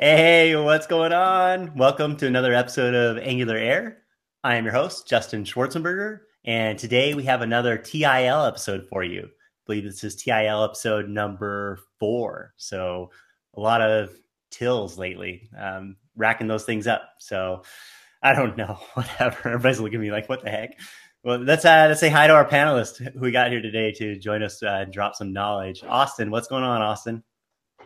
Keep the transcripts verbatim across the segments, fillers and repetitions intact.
Hey, what's going on? Welcome to another episode of Angular Air. I am your host, Justin Schwarzenberger, and today we have another T I L episode for you. I believe this is T I L episode number four. So a lot of tills lately, um, racking those things up. So I don't know, whatever. Everybody's looking at me like, what the heck? Well, let's, uh, let's say hi to our panelists who we got here today to join us uh, and drop some knowledge. Austin, what's going on, Austin?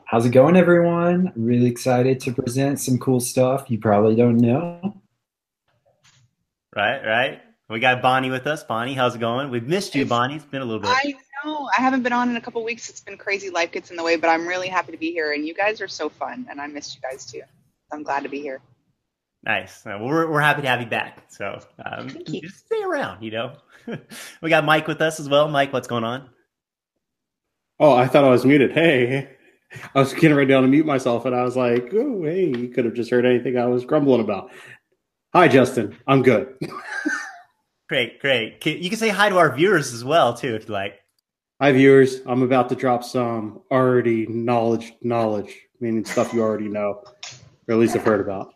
How's it going, everyone? Really excited to present some cool stuff you probably don't know. Right, right. We got Bonnie with us. Bonnie, how's it going? We've missed you, Bonnie. It's been a little bit. I know. I haven't been on in a couple of weeks. It's been crazy. Life gets in the way, but I'm really happy to be here, and you guys are so fun, and I missed you guys, too. I'm glad to be here. Nice. Well, we're, we're happy to have you back. So um, Thank you. Just stay around, you know. We got Mike with us as well. Mike, what's going on? Oh, I thought I was muted. Hey. I was getting right down to mute myself, and I was like, oh, hey, you could have just heard anything I was grumbling about. Hi, Justin. I'm good. Great, great. You can say hi to our viewers as well, too, if you like. Hi, viewers. I'm about to drop some already knowledge, knowledge, meaning stuff you already know, or at least have heard about.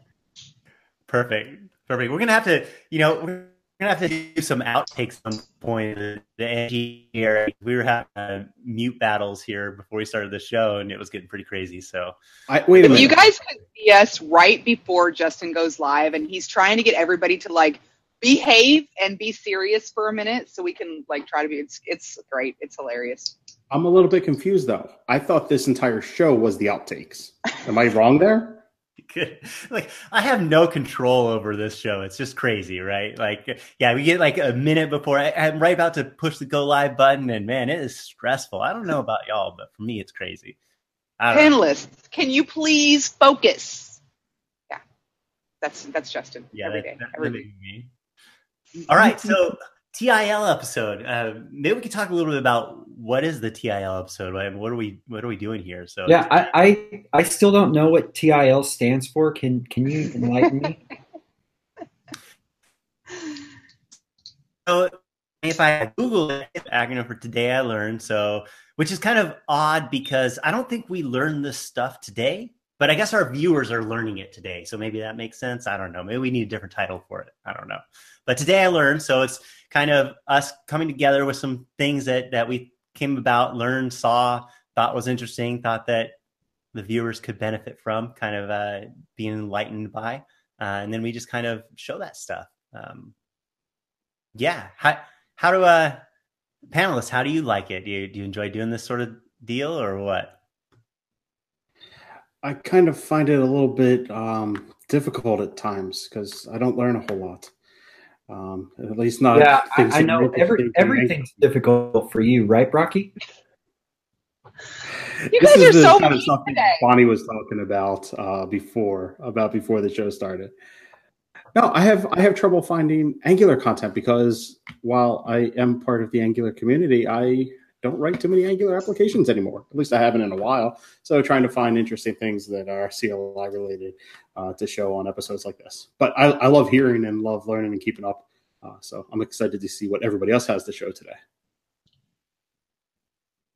Perfect. Perfect. We're going to have to, you know, we're going to have to do some outtakes at some point. The engineer, we were having uh, mute battles here before we started the show, and it was getting pretty crazy. So, I, wait a minute. You guys can see us right before Justin goes live, and he's trying to get everybody to, like, behave and be serious for a minute so we can, like, try to be. It's, it's great. It's hilarious. I'm a little bit confused, though. I thought this entire show was the outtakes. Am I wrong there? Good. Like, I have no control over this show. It's just crazy, right? Like, yeah, we get like a minute before I, I'm right about to push the go live button, and man, it is stressful. I don't know about y'all, but for me, it's crazy. Panelists, can you please focus? Yeah, that's that's Justin. Yeah, every that's, day. That's every day. Me. All right, so T I L episode. Uh, maybe we could talk a little bit about what is the T I L episode. Right? What are we What are we doing here? So yeah, I, I I still don't know what T I L stands for. Can Can you enlighten me? So if I Google it, it's an acronym for Today I Learned. So, which is kind of odd because I don't think we learn this stuff today, but I guess our viewers are learning it today. So maybe that makes sense. I don't know. Maybe we need a different title for it. I don't know. But Today I Learned. So it's kind of us coming together with some things that, that we came about, learned, saw, thought was interesting, thought that the viewers could benefit from, kind of uh, being enlightened by. Uh, and then we just kind of show that stuff. Um, yeah. How, how do uh, panelists, how do you like it? Do you, do you enjoy doing this sort of deal or what? I kind of find it a little bit um, difficult at times because I don't learn a whole lot. Um, at least not. Yeah, I, I know every, everything's difficult for you, right, Brocki? You guys are so mean today. Bonnie was talking about uh, before about before the show started. No, I have I have trouble finding Angular content because while I am part of the Angular community, I don't write too many Angular applications anymore. At least I haven't in a while. So trying to find interesting things that are C L I related uh, to show on episodes like this. But I, I love hearing and love learning and keeping up. Uh, so I'm excited to see what everybody else has to show today.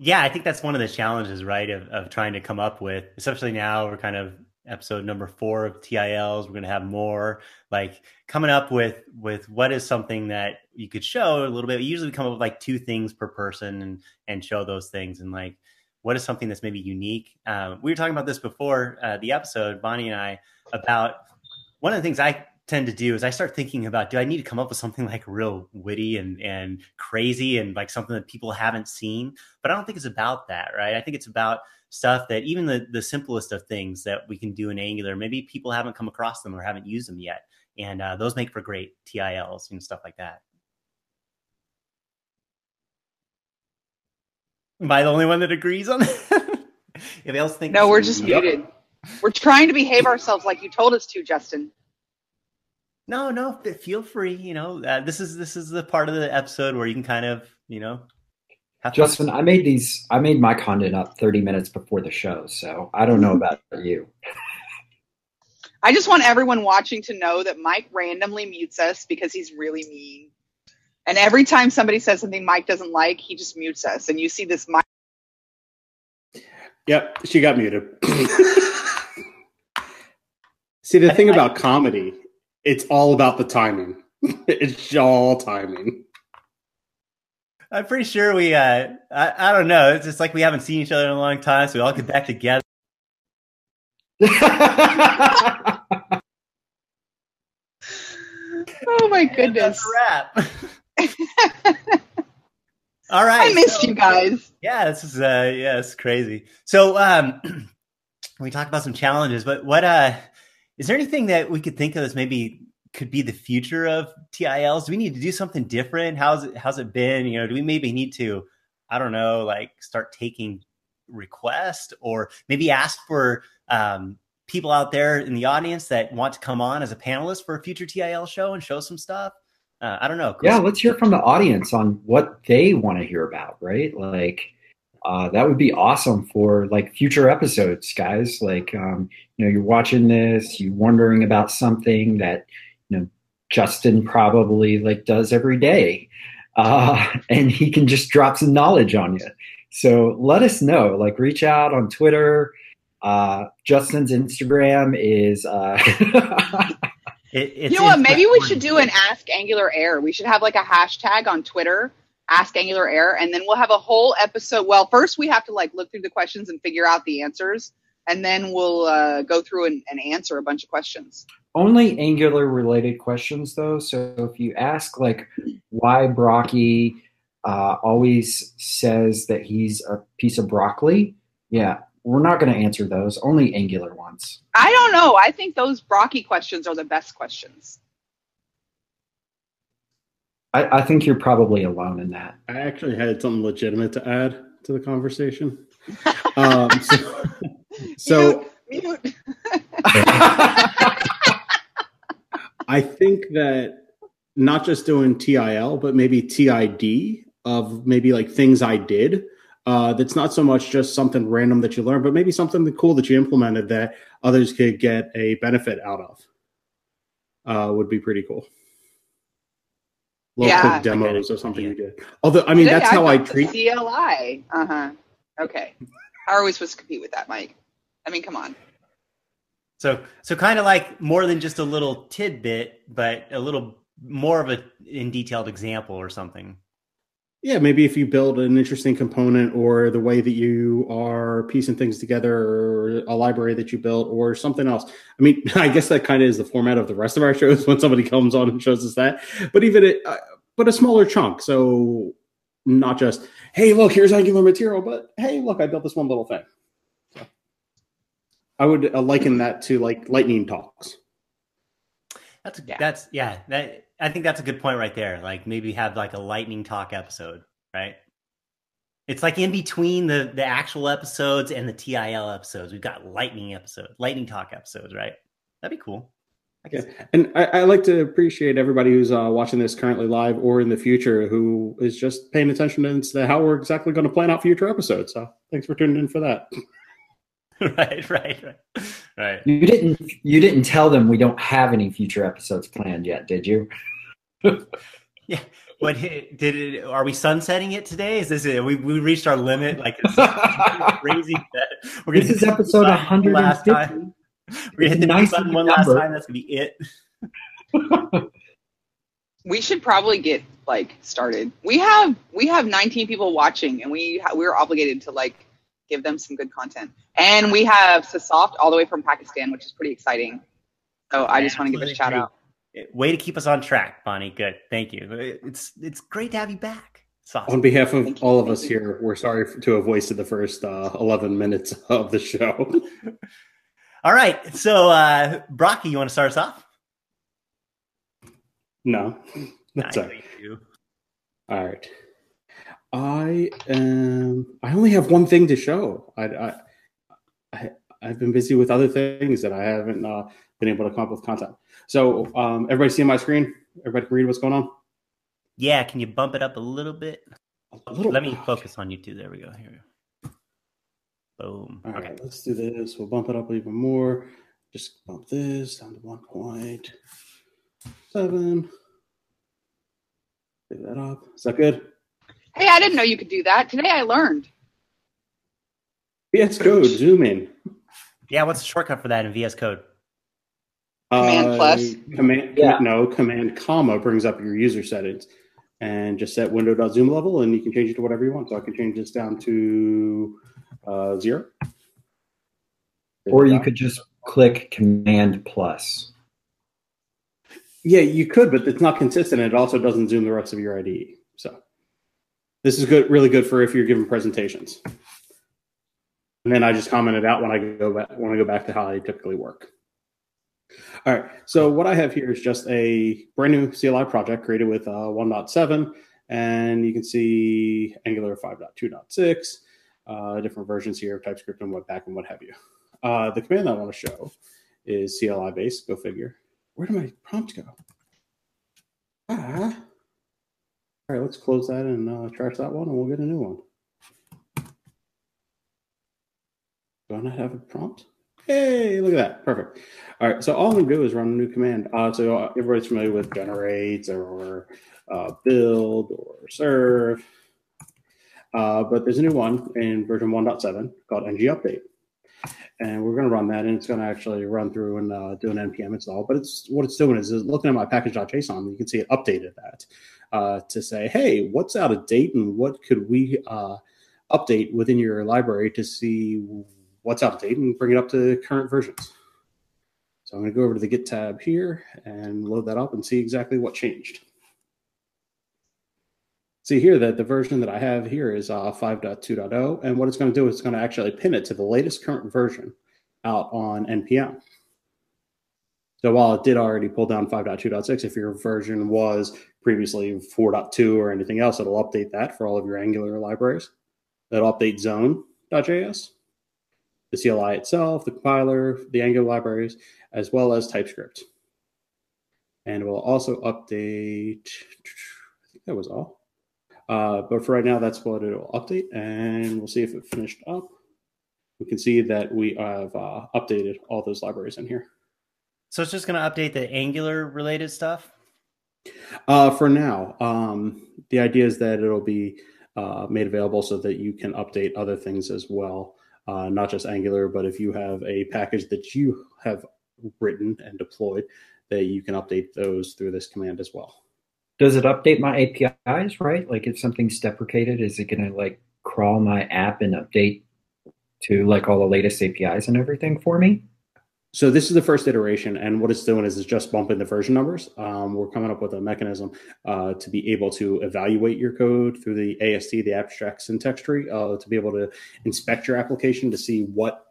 Yeah, I think that's one of the challenges, right, of, of trying to come up with, especially now we're kind of episode number four of T I Ls. We're going to have more, like, coming up with with what is something that you could show a little bit. We usually come up with like two things per person and and show those things. And like, what is something that's maybe unique? Um, we were talking about this before uh, the episode, Bonnie and I, about one of the things I tend to do is I start thinking about, do I need to come up with something like real witty and and crazy and like something that people haven't seen? But I don't think it's about that, right? I think it's about stuff that even the, the simplest of things that we can do in Angular, maybe people haven't come across them or haven't used them yet. And uh, those make for great T I Ls and stuff like that. Am I the only one that agrees on that? Anybody else think? No, we're just yep. muted. We're trying to behave ourselves like you told us to, Justin. No, no, feel free. You know, uh, this is this is the part of the episode where you can kind of, you know, Justin, I made these. I made my content up thirty minutes before the show, so I don't know about you. I just want everyone watching to know that Mike randomly mutes us because he's really mean. And every time somebody says something Mike doesn't like, he just mutes us. And you see this Mike. Yep, she got muted. See, the thing about comedy, it's all about the timing. It's all timing. I'm pretty sure we, uh, I, I don't know. It's just like we haven't seen each other in a long time, so we all get back together. Oh, my goodness. That's a wrap. All right. I missed so, you guys. Yeah, this is, uh, yeah, it's crazy. So um, we talked about some challenges, but what, uh, is there anything that we could think of as maybe could be the future of T I Ls? Do we need to do something different? How's it, how's it been? You know, do we maybe need to, I don't know, like start taking requests or maybe ask for um, people out there in the audience that want to come on as a panelist for a future T I L show and show some stuff? Uh, I don't know. Cool. Yeah, let's hear from the audience on what they want to hear about, right? Like, uh, that would be awesome for like future episodes, guys. Like, um, you know, you're watching this, you're wondering about something that, you know, Justin probably like does every day, uh, and he can just drop some knowledge on you. So let us know. Like, reach out on Twitter. Uh, Justin's Instagram is. Uh, It, it's you know what? Maybe we should do an Ask Angular Air. We should have like a hashtag on Twitter, Ask Angular Air, and then we'll have a whole episode. Well, first we have to like look through the questions and figure out the answers, and then we'll uh, go through and, and answer a bunch of questions. Only Angular related questions though. So if you ask like why Brocki uh, always says that he's a piece of broccoli, yeah. We're not going to answer those, only Angular ones. I don't know. I think those Brocki questions are the best questions. I, I think you're probably alone in that. I actually had something legitimate to add to the conversation. um, so, so mute, mute. I think that not just doing T I L, but maybe T I D of maybe like things I did. Uh, that's not so much just something random that you learn, but maybe something cool that you implemented that others could get a benefit out of uh, would be pretty cool. Little yeah, quick demos or something you did. Although, I mean, Today that's I how I treat C L I. Uh huh. Okay. How are we supposed to compete with that, Mike? I mean, come on. So, so kind of like more than just a little tidbit, but a little more of a in detailed example or something. Yeah, maybe if you build an interesting component or the way that you are piecing things together or a library that you built or something else. I mean, I guess that kind of is the format of the rest of our shows when somebody comes on and shows us that. But even it, uh, but a smaller chunk. So not just, hey, look, here's Angular material, but hey, look, I built this one little thing. So I would uh, liken that to like lightning talks. That's, yeah. that's, yeah, that, I think that's a good point right there. Like maybe have like a lightning talk episode, right? It's like in between the, the actual episodes and the T I L episodes. We've got lightning episode, lightning talk episodes, right? That'd be cool. I guess. Yeah. And I, I like to appreciate everybody who's uh, watching this currently live or in the future who is just paying attention to how we're exactly going to plan out future episodes. So thanks for tuning in for that. Right, right, right, right. You didn't, you didn't tell them we don't have any future episodes planned yet, did you? Yeah. What did it? Are we sunsetting it today? Is this it? We we reached our limit. Like it's crazy. We're gonna this is episode one hundred last time. We're gonna hit the nice button one number. last time. That's gonna be it. We should probably get like started. We have we have nineteen people watching, and we we're obligated to like. Give them some good content. And we have Sasoft all the way from Pakistan, which is pretty exciting. So I just Absolutely want to give a shout great. out. Way to keep us on track, Bonnie. Good. Thank you. It's it's great to have you back. Awesome. On behalf of Thank all you. of us here, we're sorry to have wasted the first uh, eleven minutes of the show. All right. So, uh, Brocki, you want to start us off? No. That's all right. All right. I am. I only have one thing to show. I, I, I, I've been busy with other things that I haven't uh, been able to come up with content. So, um, everybody seeing my screen? Everybody can read what's going on? Yeah. Can you bump it up a little bit? A little. Let me focus on you two. There we go. Here. Boom. All right. Okay. Let's do this. We'll bump it up even more. Just bump this down to one point seven. Do that up. Is that good? Hey, I didn't know you could do that. Today I learned. V S Code, zoom in. Yeah, what's the shortcut for that in V S Code? Command uh, plus? Command, yeah. No, command comma brings up your user settings. And just set window.zoom level, and you can change it to whatever you want. So I can change this down to uh, zero. Or you could just click command plus. Yeah, you could, but it's not consistent. It also doesn't zoom the rest of your I D E. So this is good, really good for if you're giving presentations. And then I just commented out when I go back when I go back to how I typically work. All right, so what I have here is just a brand new C L I project created with uh, one point seven, and you can see Angular five point two point six, uh, different versions here of TypeScript and Webpack and what have you. Uh, the command that I want to show is C L I base, go figure. Where do my prompts go? Ah. All right, let's close that and uh, trash that one, and we'll get a new one. Do I not have a prompt? Hey, look at that. Perfect. All right. So all I'm going to do is run a new command. Uh, so everybody's familiar with generate or uh, build or serve. Uh, but there's a new one in version one point seven called N G update. And we're going to run that. And it's going to actually run through and uh, do an N P M install. But it's what it's doing is, is looking at my package.json. You can see it updated that uh, to say, hey, what's out of date and what could we uh, update within your library to see what's out of date and bring it up to current versions. So I'm going to go over to the Git tab here and load that up and see exactly what changed. See here that the version that I have here is uh, five point two point zero, and what it's going to do is it's going to actually pin it to the latest current version out on N P M. So while it did already pull down five point two point six, if your version was previously four point two or anything else, it'll update that for all of your Angular libraries. It'll update zone.js, the C L I itself, the compiler, the Angular libraries, as well as TypeScript. And we'll also update, I think that was all. Uh, but for right now, that's what it'll update. And we'll see if it finished up. We can see that we have uh, updated all those libraries in here. So it's just going to update the Angular related stuff? Uh, for now, um, the idea is that it'll be uh, made available so that you can update other things as well. Uh, not just Angular, but if you have a package that you have written and deployed, that you can update those through this command as well. Does it update my A P Is, right? Like if something's deprecated, is it going to like crawl my app and update to like all the latest A P Is and everything for me? So this is the first iteration, and what it's doing is it's just bumping the version numbers. Um, we're coming up with a mechanism uh, to be able to evaluate your code through the A S T, the abstract syntax tree, uh, to be able to inspect your application to see what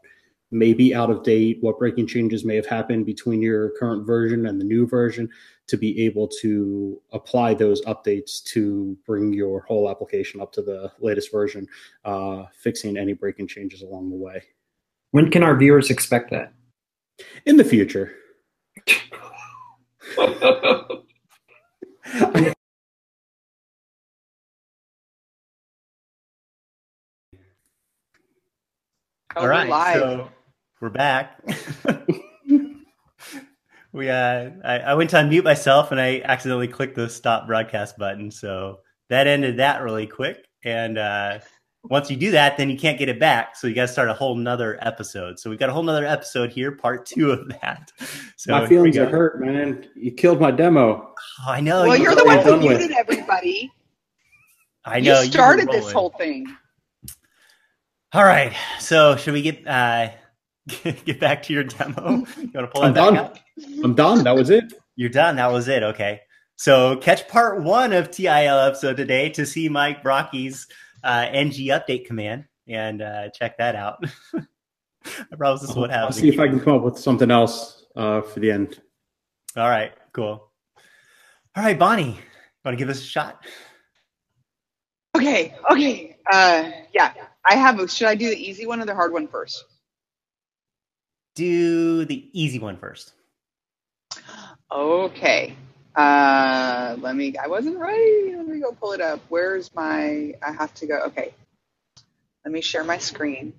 may be out of date, what breaking changes may have happened between your current version and the new version, to be able to apply those updates to bring your whole application up to the latest version, uh, fixing any breaking changes along the way. When can our viewers expect that? In the future. All right, so we're back. we, uh, I, I went to unmute myself, and I accidentally clicked the stop broadcast button, so that ended that really quick. And uh, once you do that, then you can't get it back. So you got to start a whole nother episode. So we've got a whole nother episode here, part two of that. So my feelings are hurt, man. You killed my demo. Oh, I know. Well, you you're the one who muted everybody. I know. You started you this whole thing. All right. So should we get uh, get back to your demo? You want to pull that I'm back done. Up? I'm done. That was it. You're done. That was it. Okay. So catch part one of T I L episode today to see Mike Brocki's Uh, N G update command, and uh, check that out. I promise this would happen. I'll see if I can come up with something else uh, for the end. All right, cool. All right, Bonnie, you want to give us a shot? Okay, okay. Uh, yeah, I have. Should I do the easy one or the hard one first? Do the easy one first. Okay. Uh, let me, I wasn't ready. Let me go pull it up. Where's my, I have to go. Okay. Let me share my screen.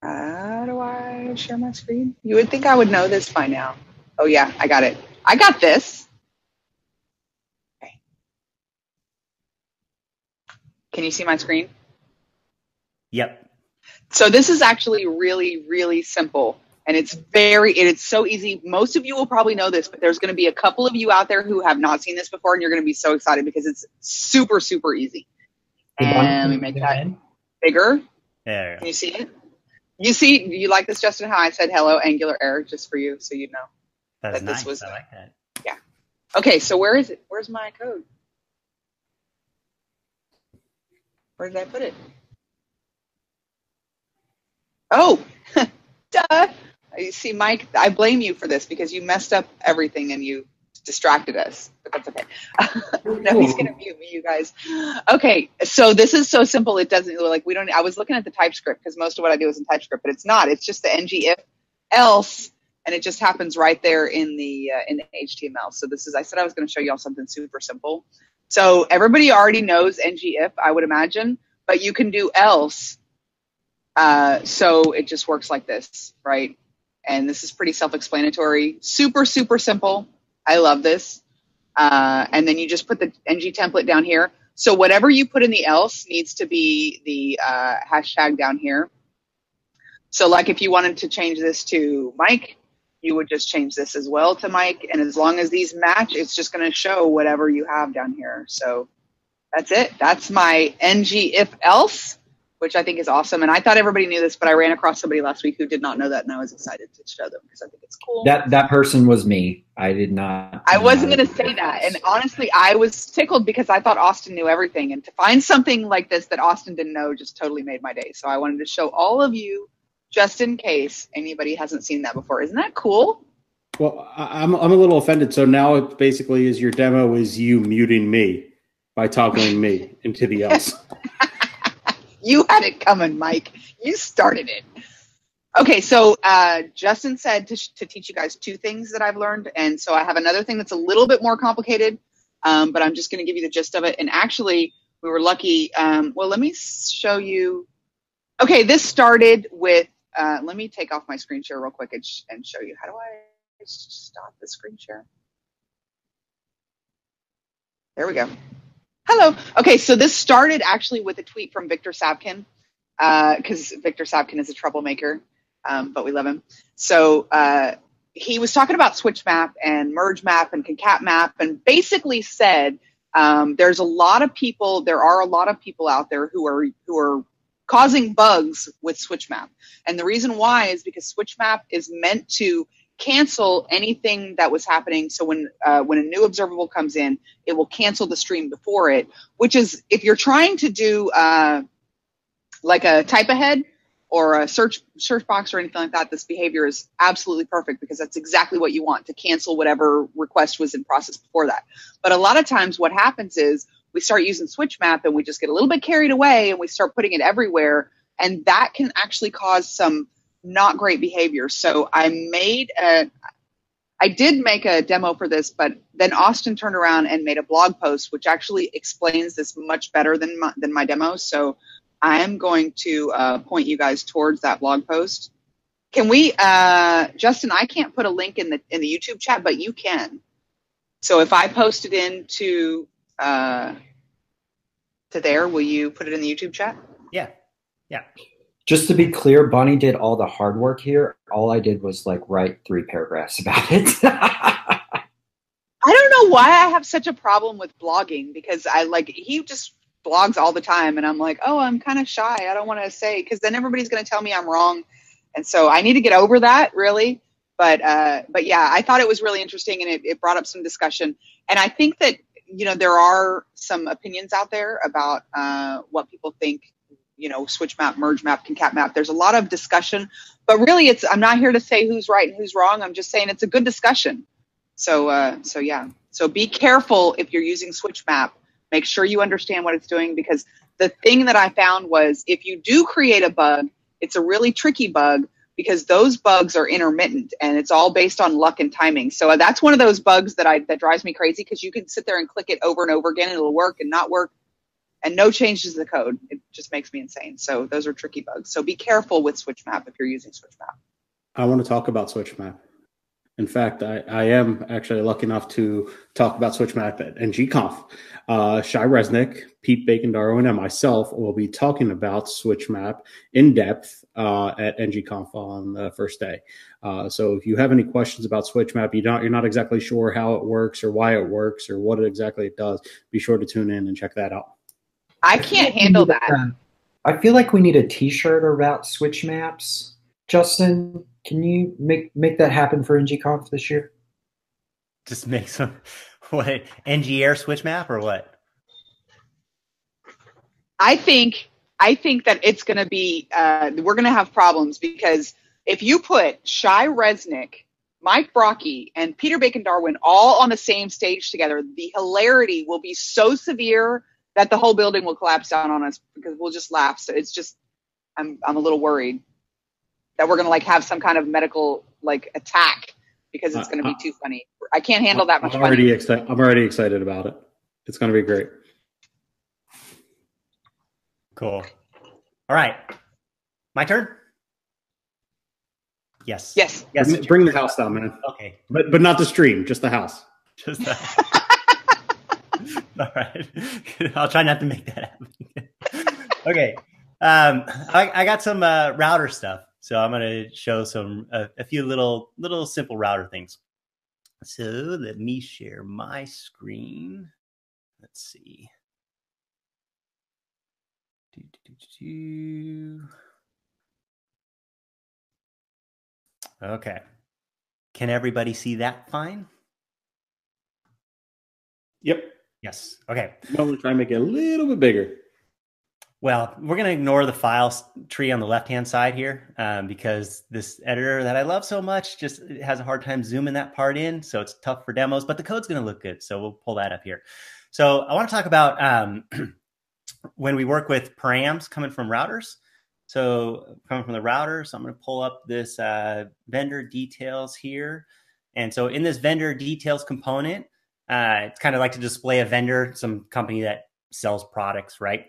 How do I share my screen? You would think I would know this by now. Oh yeah, I got it. I got this. Okay. Can you see my screen? Yep. So this is actually really, really simple. And it's very, it's so easy. Most of you will probably know this, but there's going to be a couple of you out there who have not seen this before, and you're going to be so excited because it's super, super easy. And let me make that bigger. There you go. Can you see it? You see, you like this, Justin? How I said hello, Angular Air, just for you, so you know. That's that nice. This was, I like that. Yeah. Okay, so where is it? Where's my code? Where did I put it? Oh, duh. You see, Mike, I blame you for this because you messed up everything and you distracted us, but that's okay. No, he's going to mute me, you guys. Okay, so this is so simple. It doesn't look like we don't, I was looking at the TypeScript because most of what I do is in TypeScript, but it's not. It's just the N G if else, and it just happens right there in the, uh, in the H T M L. So this is, I said I was going to show you all something super simple. So everybody already knows N G if, I would imagine, but you can do else. Uh, so it just works like this, right? And this is pretty self-explanatory, super, super simple. I love this. Uh, and then you just put the N G template down here. So whatever you put in the else needs to be the uh, hashtag down here. So like if you wanted to change this to Mike, you would just change this as well to Mike. And as long as these match, it's just going to show whatever you have down here. So that's it. That's my N G if else, which I think is awesome. And I thought everybody knew this, but I ran across somebody last week who did not know that, and I was excited to show them because I think it's cool. That that person was me. I did not. I wasn't going to say that. And honestly, I was tickled because I thought Austin knew everything. And to find something like this that Austin didn't know just totally made my day. So I wanted to show all of you just in case anybody hasn't seen that before. Isn't that cool? Well, I'm, I'm a little offended. So now it basically is your demo is you muting me by toggling me into the else. You had it coming, Mike. You started it. Okay, so uh, Justin said to, sh to teach you guys two things that I've learned, and so I have another thing that's a little bit more complicated, um, but I'm just going to give you the gist of it. And actually, we were lucky. Um, well, let me show you. Okay, this started with, uh, let me take off my screen share real quick and, sh and show you. How do I stop the screen share? There we go. Hello. Okay, so this started actually with a tweet from Victor Savkin, because uh, Victor Savkin is a troublemaker, um, but we love him. So uh, he was talking about switch map and merge map and concat map, and basically said um, there's a lot of people, there are a lot of people out there who are who are causing bugs with switch map, and the reason why is because switch map is meant to cancel anything that was happening. So when uh, when a new observable comes in, it will cancel the stream before it, which is if you're trying to do uh, like a type ahead or a search search box or anything like that, this behavior is absolutely perfect because that's exactly what you want, to cancel whatever request was in process before that. But a lot of times what happens is we start using switch map and we just get a little bit carried away and we start putting it everywhere, and that can actually cause some not great behavior. So I made a, I did make a demo for this, but then Austin turned around and made a blog post, which actually explains this much better than my, than my demo. So I'm going to uh, point you guys towards that blog post. Can we, uh, Justin, I can't put a link in the, in the YouTube chat, but you can. So if I post it into, uh, to there, will you put it in the YouTube chat? Yeah. Yeah. Just to be clear, Bonnie did all the hard work here. All I did was like write three paragraphs about it. I don't know why I have such a problem with blogging, because I like, he just blogs all the time and I'm like, oh, I'm kind of shy. I don't want to say, because then everybody's going to tell me I'm wrong. And so I need to get over that really. But, uh, but yeah, I thought it was really interesting, and it, it brought up some discussion. And I think that, you know, there are some opinions out there about uh, what people think, you know, switch map, merge map, concat map. There's a lot of discussion, but really it's, I'm not here to say who's right and who's wrong. I'm just saying it's a good discussion. So, uh, so yeah, so be careful if you're using switch map, make sure you understand what it's doing, because the thing that I found was if you do create a bug, it's a really tricky bug because those bugs are intermittent and it's all based on luck and timing. So that's one of those bugs that I, that drives me crazy, because you can sit there and click it over and over again and it'll work and not work. And no changes to the code. It just makes me insane. So those are tricky bugs. So be careful with switch map if you're using switch map. I want to talk about switch map. In fact, I, I am actually lucky enough to talk about SwitchMap at NGConf. Uh, Shai Resnick, Pete Bacon-Darwin, and myself will be talking about SwitchMap in depth uh, at NGConf on the first day. Uh, so if you have any questions about SwitchMap, you don't, you're not exactly sure how it works or why it works or what exactly it does, be sure to tune in and check that out. I can't handle that. I feel like we need a T-shirt about switch maps. Justin, can you make make that happen for NGConf this year? Just make some what N G Air switch map or what? I think I think that it's going to be uh, we're going to have problems because if you put Shai Resnick, Mike Brocki, and Peter Bacon-Darwin all on the same stage together, the hilarity will be so severe that the whole building will collapse down on us because we'll just laugh. So it's just, I'm I'm a little worried that we're going to like have some kind of medical like attack because it's going to be too funny. I can't handle that much. I'm already excited. I'm already excited about it. It's going to be great. Cool. All right. My turn. Yes. Yes. Yes. Bring, bring the house down, man. Okay. But, but not the stream, just the house. Just the house. All right. I'll try not to make that happen. Okay. Um, I, I got some uh, router stuff. So I'm going to show some uh, a few little little simple router things. So let me share my screen. Let's see. Do, do, do, do. Okay. Can everybody see that fine? Yep. Yes. Okay. Well, we're trying to make it a little bit bigger. Well, we're going to ignore the file tree on the left-hand side here um, because this editor that I love so much just has a hard time zooming that part in. So it's tough for demos, but the code's going to look good. So we'll pull that up here. So I want to talk about um, when we work with params coming from routers. So coming from the routers, I'm going to pull up this uh, vendor details here. And so in this vendor details component, Uh, it's kind of like to display a vendor, some company that sells products, right?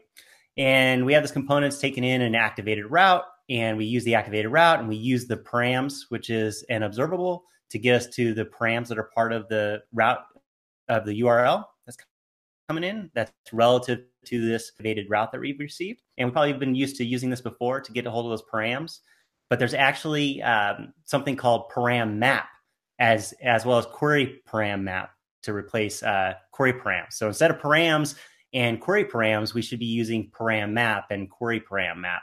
And we have this component's taken in an activated route, and we use the activated route, and we use the params, which is an observable, to get us to the params that are part of the route of the U R L that's coming in. That's relative to this activated route that we've received. And we've probably been used to using this before to get a hold of those params. But there's actually um, something called param map, as as well as query param map, to replace uh, query params. So instead of params and query params, we should be using param map and query param map.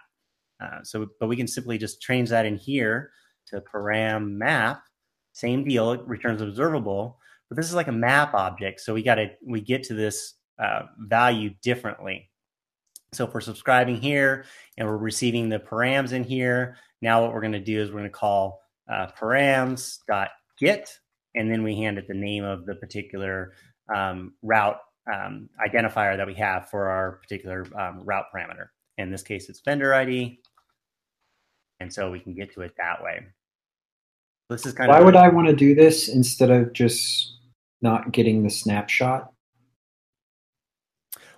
Uh, so, but we can simply just change that in here to param map. Same deal, it returns observable, but this is like a map object. So we got to we get to this uh, value differently. So if we're subscribing here and we're receiving the params in here, now what we're going to do is we're going to call uh, params.get. And then we hand it the name of the particular um, route um, identifier that we have for our particular um, route parameter. In this case, it's vendor I D. And so we can get to it that way. This is kind Why of would I want to do this instead of just not getting the snapshot?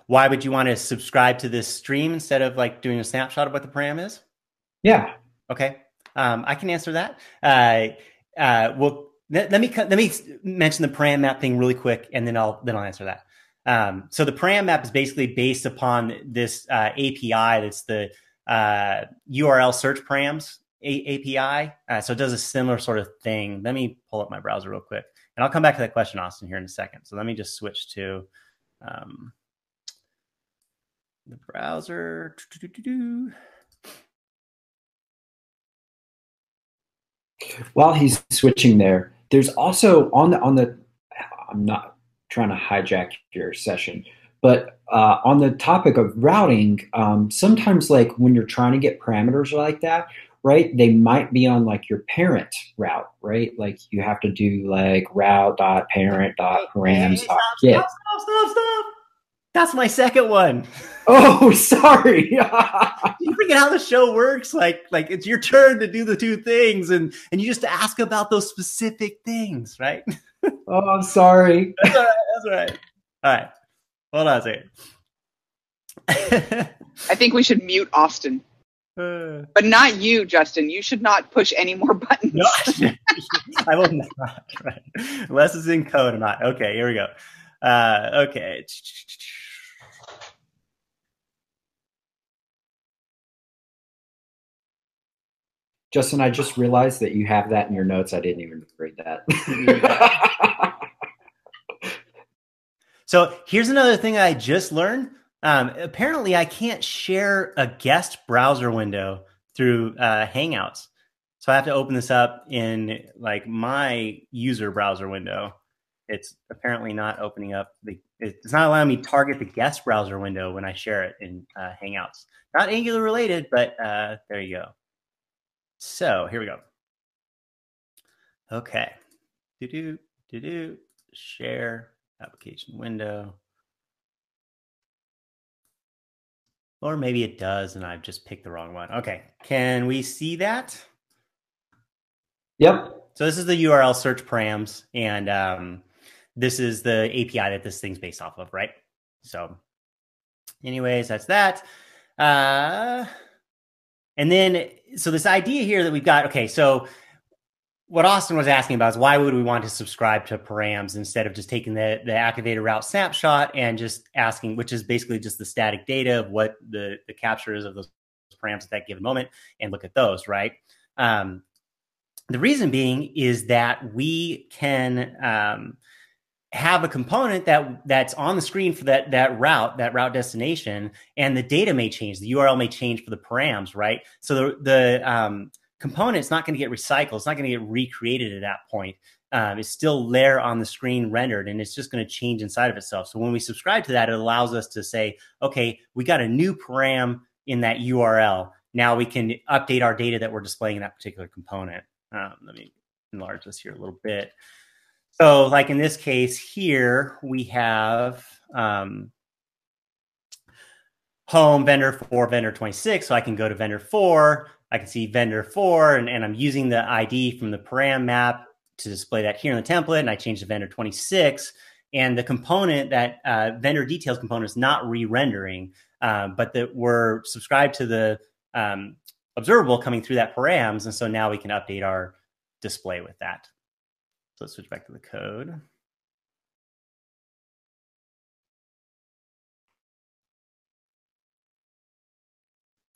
Why would you want to subscribe to this stream instead of like doing a snapshot of what the param is? Yeah. Okay. Um, I can answer that. Uh, uh, we'll. Let me let me mention the param map thing really quick, and then I'll then I'll answer that. Um, so the param map is basically based upon this uh, A P I that's the uh, U R L search params a API. Uh, so it does a similar sort of thing. Let me pull up my browser real quick, and I'll come back to that question, Austin, here in a second. So let me just switch to um, the browser. Do-do-do-do-do. While he's switching there, there's also on the on the I'm not trying to hijack your session, but uh, on the topic of routing, um, sometimes like when you're trying to get parameters like that, right? They might be on like your parent route, right? Like you have to do like route.parent.params. Stop, stop, stop, stop. That's my second one. Oh, sorry. You forget how the show works. Like, like it's your turn to do the two things, and and you just ask about those specific things, right? Oh, I'm sorry. That's all right. That's all right. All right. Hold on a second. I think we should mute Austin. Uh, but not you, Justin. You should not push any more buttons. No, I will not. Right. Unless it's in code or not. Okay, here we go. Uh, okay. Justin, I just realized that you have that in your notes. I didn't even read that. So here's another thing I just learned. Um, apparently, I can't share a guest browser window through uh, Hangouts. So I have to open this up in like my user browser window. It's apparently not opening up. The, it's not allowing me to target the guest browser window when I share it in uh, Hangouts. Not Angular related, but uh, there you go. So here we go. Okay. Do-do, do-do, share application window. Or maybe it does, and I've just picked the wrong one. Okay. Can we see that? Yep. So this is the U R L search params, and um, this is the A P I that this thing's based off of, right? So anyways, that's that. Uh, and then... So this idea here that we've got, okay, so what Austin was asking about is why would we want to subscribe to params instead of just taking the, the activated route snapshot and just asking, which is basically just the static data of what the, the capture is of those params at that given moment, and look at those, right? Um, the reason being is that we can um, have a component that that's on the screen for that, that route, that route destination, and the data may change. The U R L may change for the params, right? So the, the um, component's not going to get recycled. It's not going to get recreated at that point. Um, it's still there on the screen rendered, and it's just going to change inside of itself. So when we subscribe to that, it allows us to say, okay, we got a new param in that U R L. Now we can update our data that we're displaying in that particular component. Um, let me enlarge this here a little bit. So like in this case here, we have um, home vendor four, vendor twenty-six. So I can go to vendor four. I can see vendor four, and, and I'm using the I D from the param map to display that here in the template. And I change to vendor twenty-six. And the component, that uh, vendor details component, is not re-rendering, uh, but that we're subscribed to the um, observable coming through that params. And so now we can update our display with that. So let's switch back to the code. Does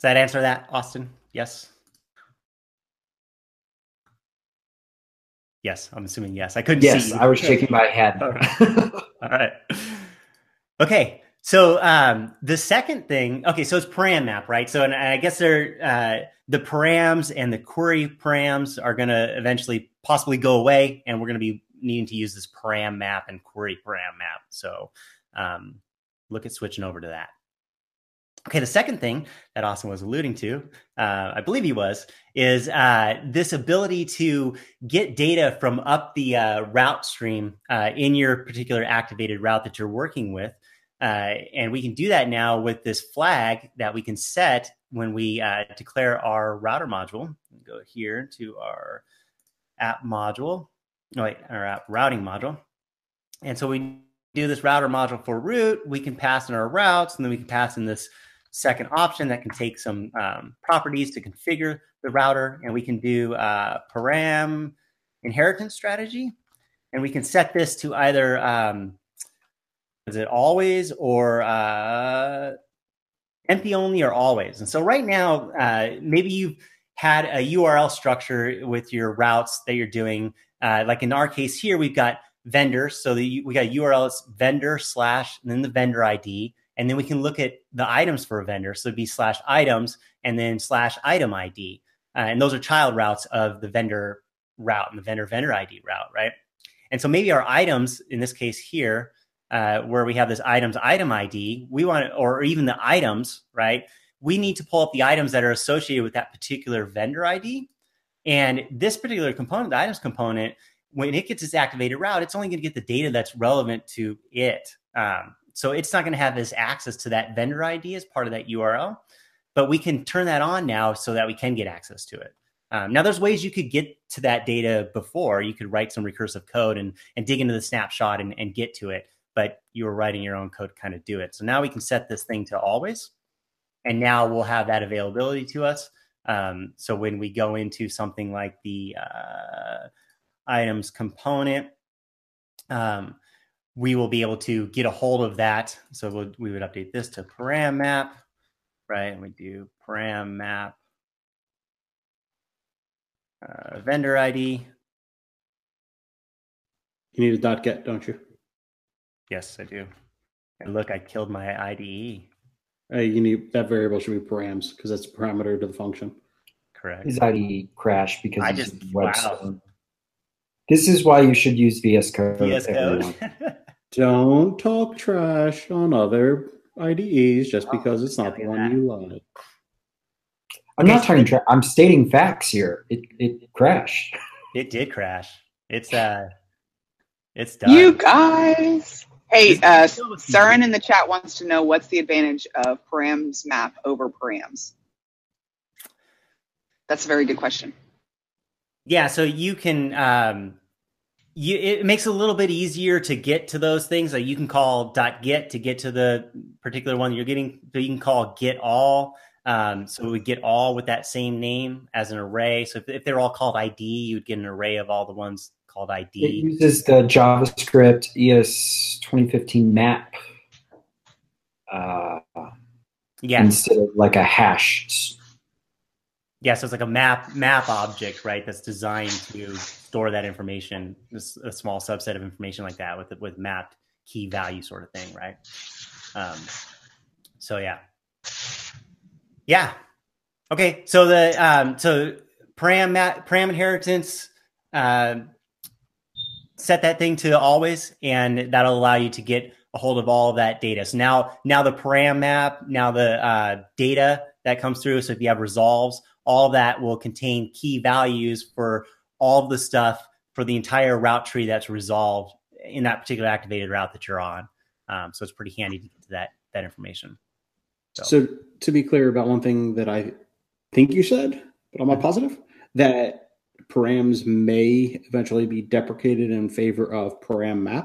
that answer that, Austin? Yes? Yes, I'm assuming yes. I couldn't yes, see. Yes, I was shaking my head. All right. All right. Okay, so um, the second thing, okay, so it's param map, right? So and I guess they're, uh, the params and the query params are going to eventually possibly go away, and we're going to be needing to use this param map and query param map. So um, look at switching over to that. Okay, the second thing that Austin was alluding to, uh, I believe he was, is uh, this ability to get data from up the uh, route stream uh, in your particular activated route that you're working with. Uh, and we can do that now with this flag that we can set when we uh, declare our router module. Go here to our app module, no, wait, our app routing module. And so we do this router module for root, we can pass in our routes, and then we can pass in this second option that can take some um, properties to configure the router. And we can do uh, param inheritance strategy. And we can set this to either, um, is it always or uh, empty only or always? And so right now, uh, maybe you've had a U R L structure with your routes that you're doing. Uh, like in our case here, we've got vendors. So the, we got U R Ls vendor slash, and then the vendor I D. And then we can look at the items for a vendor. So it'd be slash items and then slash item I D. Uh, and those are child routes of the vendor route and the vendor vendor I D route, right? And so maybe our items in this case here, uh, where we have this items item I D, we want, or even the items, right? We need to pull up the items that are associated with that particular vendor I D. And this particular component, the items component, when it gets its activated route, it's only going to get the data that's relevant to it. Um, so it's not going to have this access to that vendor I D as part of that U R L. But we can turn that on now so that we can get access to it. Um, now, there's ways you could get to that data before. You could write some recursive code and, and dig into the snapshot and, and get to it. But you were writing your own code to kind of do it. So now we can set this thing to always. And now we'll have that availability to us. Um, so when we go into something like the uh, items component, um, we will be able to get a hold of that. So we'll, we would update this to param map, right? And we do param map uh, vendor I D. You need a dot get, don't you? Yes, I do. And look, I killed my I D E. Uh, you need that variable should be params because that's a parameter to the function. Correct. His I D E crashed because I just web wow. This is why you should use V S Code. V S Code. Don't talk trash on other I D Es just oh, because it's not the one that. you like. I'm not talking trash. I'm stating facts here. It it crashed. It did crash. It's uh, it's done. You guys. Hey, uh, Surin in the chat wants to know what's the advantage of params map over params? That's a very good question. Yeah, so you can, um, you, it makes it a little bit easier to get to those things. Like you can call .get to get to the particular one you're getting. So you can call get all. Um, so we get all with that same name as an array. So if, if they're all called I D, you'd get an array of all the ones called I D. It uses the JavaScript E S twenty fifteen map uh, yeah. instead of like a hash. Yeah, so it's like a map map object, right, that's designed to store that information, just a small subset of information like that with with mapped key value sort of thing, right? Um, so, yeah. Yeah. Okay, so the um, so param, map, param inheritance, uh, set that thing to always, and that'll allow you to get a hold of all of that data. So now, now the param map, now the uh, data that comes through. So if you have resolves, all of that will contain key values for all of the stuff for the entire route tree that's resolved in that particular activated route that you're on. Um, so it's pretty handy to get to that, that information. So. so to be clear about one thing that I think you said, but I'm not positive, that params may eventually be deprecated in favor of param map.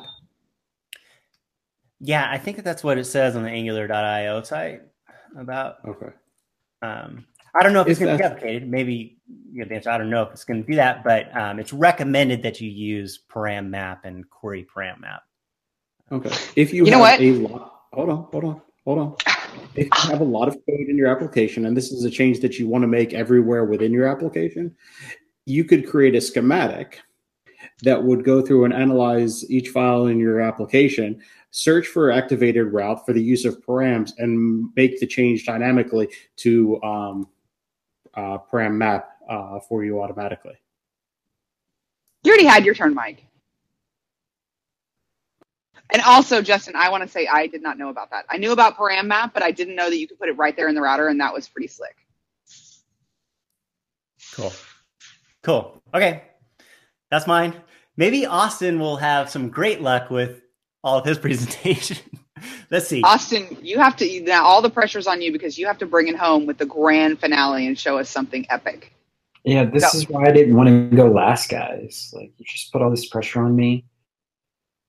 Yeah, I think that that's what it says on the angular dot i o site about. Okay. Um, I don't know if is it's going to be deprecated. Maybe, you know, I don't know if it's going to do that, but um, it's recommended that you use param map and query param map. Okay. If you, you have know what? a lot, hold on, hold on, hold on. If you have a lot of code in your application, and this is a change that you want to make everywhere within your application, you could create a schematic that would go through and analyze each file in your application, search for activated route for the use of params, and make the change dynamically to um, uh, param map uh, for you automatically. You already had your turn, Mike. And also, Justin, I want to say I did not know about that. I knew about param map, but I didn't know that you could put it right there in the router, and that was pretty slick. Cool. Cool. Okay. That's mine. Maybe Austin will have some great luck with all of his presentation. Let's see. Austin, you have to, now all the pressure's on you because you have to bring it home with the grand finale and show us something epic. Yeah, this so. is why I didn't want to go last, guys. Like, you just put all this pressure on me.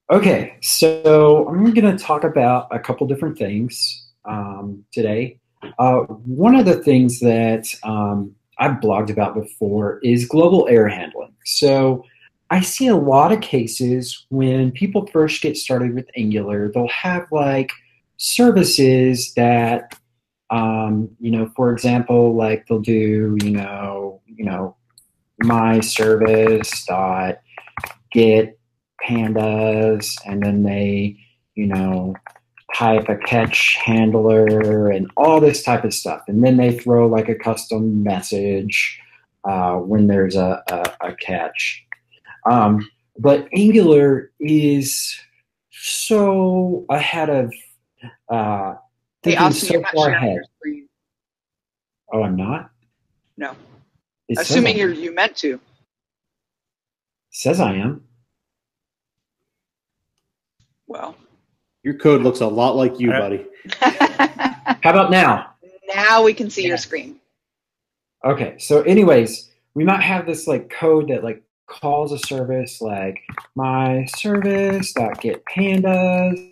Okay, so I'm going to talk about a couple different things um, today. Uh, one of the things that um, I've blogged about before is global error handling. So I see a lot of cases when people first get started with Angular, they'll have like services that, um, you know, for example, like they'll do, you know, you know, my service dot get pandas, and then they, you know, type a catch handler and all this type of stuff. And then they throw like a custom message uh, when there's a, a, a catch. Um, but Angular is so ahead of, uh, thinking hey, Austin, so far ahead. Oh, I'm not? No. It Assuming you're, you meant to. It says I am. Well. Your code looks a lot like you, buddy. How about now? Now we can see yeah. your screen. Okay. So anyways, we might have this like code that like calls a service like my service dot get pandas,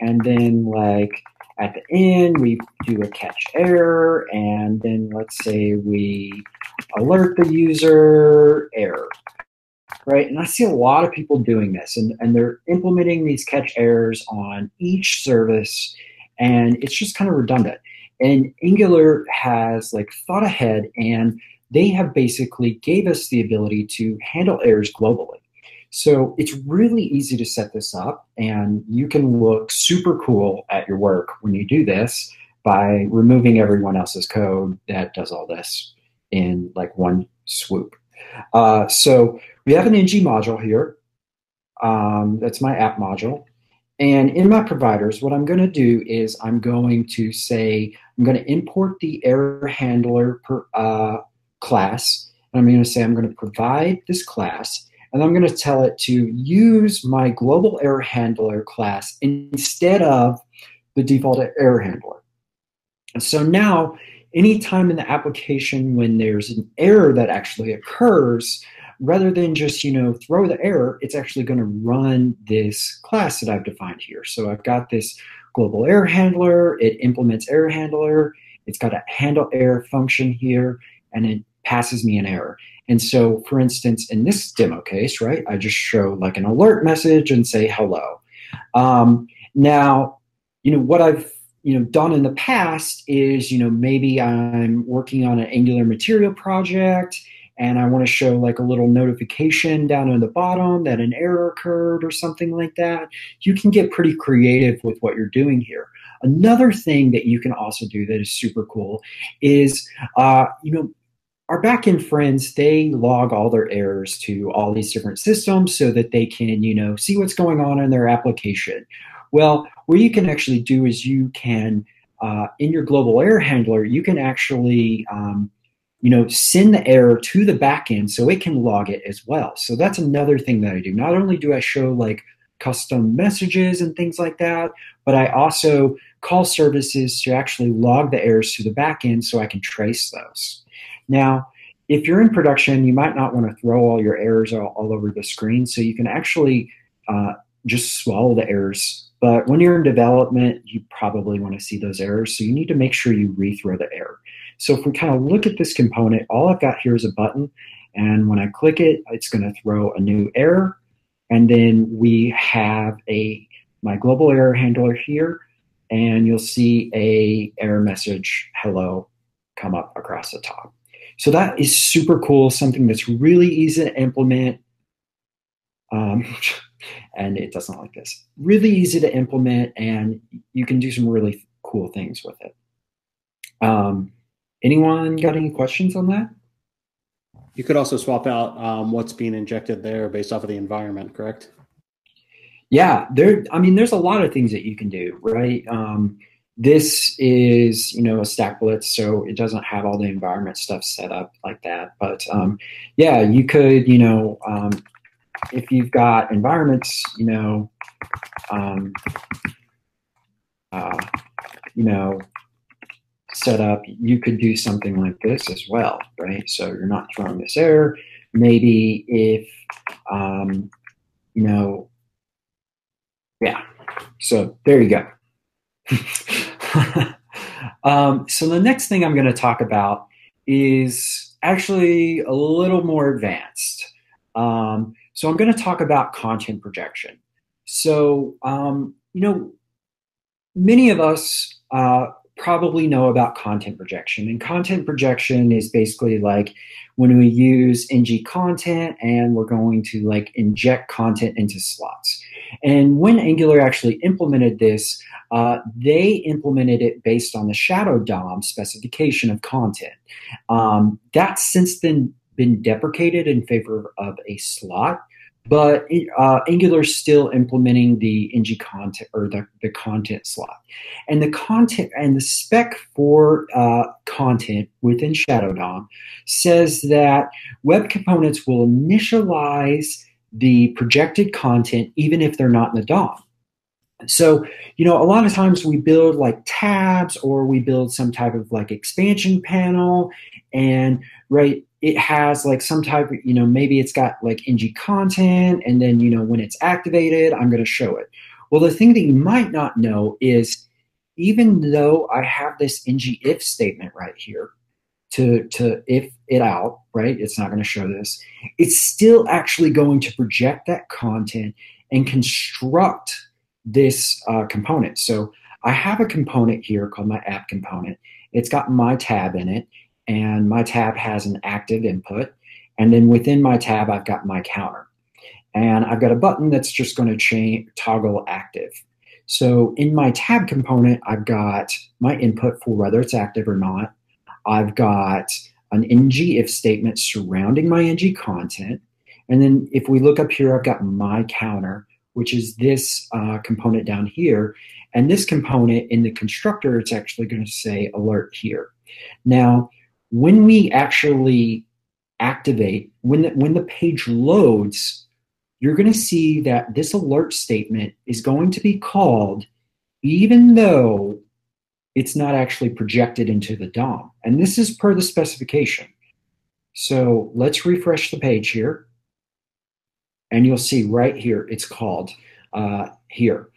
and then like at the end, we do a catch error, and then let's say we alert the user error, right? And I see a lot of people doing this, and, and they're implementing these catch errors on each service, and it's just kind of redundant. And Angular has like thought ahead, and they have basically gave us the ability to handle errors globally. So it's really easy to set this up, and you can look super cool at your work when you do this by removing everyone else's code that does all this in like one swoop. Uh, so we have an N G module here. Um, that's my app module. And in my providers, what I'm going to do is I'm going to say, I'm going to import the error handler per, uh, class. And I'm going to say, I'm going to provide this class. And I'm going to tell it to use my global error handler class instead of the default error handler. And so now, anytime in the application when there's an error that actually occurs, rather than just, you know, throw the error, it's actually going to run this class that I've defined here. So I've got this global error handler. It implements error handler. It's got a handle error function here, and it passes me an error. And so, for instance, in this demo case, right, I just show like an alert message and say hello. Um, now, you know, what I've, you know, done in the past is, you know, maybe I'm working on an Angular material project and I want to show like a little notification down on the bottom that an error occurred or something like that. You can get pretty creative with what you're doing here. Another thing that you can also do that is super cool is, uh, you know, our backend friends, they log all their errors to all these different systems so that they can, you know, see what's going on in their application. Well, what you can actually do is you can, uh, in your global error handler, you can actually, um, you know, send the error to the backend so it can log it as well. So that's another thing that I do. Not only do I show like custom messages and things like that, but I also call services to actually log the errors to the backend so I can trace those. Now, if you're in production, you might not want to throw all your errors all, all over the screen, so you can actually uh, just swallow the errors. But when you're in development, you probably want to see those errors, so you need to make sure you rethrow the error. So if we kind of look at this component, all I've got here is a button, and when I click it, it's going to throw a new error. And then we have a my global error handler here, and you'll see a error message, hello, come up across the top. So that is super cool, something that's really easy to implement. Um, and it doesn't like this. Really easy to implement, and you can do some really cool things with it. Um, anyone got any questions on that? You could also swap out um, what's being injected there based off of the environment, correct? Yeah, there. I mean, there's a lot of things that you can do, right? Um, This is, you know, a stack blitz, so it doesn't have all the environment stuff set up like that. But um, yeah, you could, you know, um, if you've got environments, you know, um, uh, you know, set up, you could do something like this as well, right? So you're not throwing this error. Maybe if, um, you know, yeah. So there you go. um, so the next thing I'm going to talk about is actually a little more advanced. Um, so I'm going to talk about content projection. So, um, you know, many of us uh, probably know about content projection. And content projection is basically like when we use N G content and we're going to like inject content into slots. And when Angular actually implemented this, uh, they implemented it based on the shadow D O M specification of content. Um, that's since then been deprecated in favor of a slot, but uh, Angular's still implementing the N G content or the, the content slot. And the content and the spec for uh, content within shadow D O M says that web components will initialize the projected content, even if they're not in the D O M. So, you know, a lot of times we build like tabs or we build some type of like expansion panel, and right, it has like some type of, you know, maybe it's got like N G content, and then, you know, when it's activated, I'm going to show it. Well, the thing that you might not know is even though I have this ng if statement right here to, to if it out, right? It's not going to show this. It's still actually going to project that content and construct this uh, component. So I have a component here called my app component. It's got my tab in it, and my tab has an active input. And then within my tab, I've got my counter. And I've got a button that's just going to change, toggle active. So in my tab component, I've got my input for whether it's active or not. I've got an ng if statement surrounding my ng content. And then if we look up here, I've got my counter, which is this uh, component down here. And this component in the constructor, it's actually going to say alert here. Now, when we actually activate, when the, when the page loads, you're going to see that this alert statement is going to be called even though it's not actually projected into the D O M. And this is per the specification. So let's refresh the page here. And you'll see right here, it's called uh, here.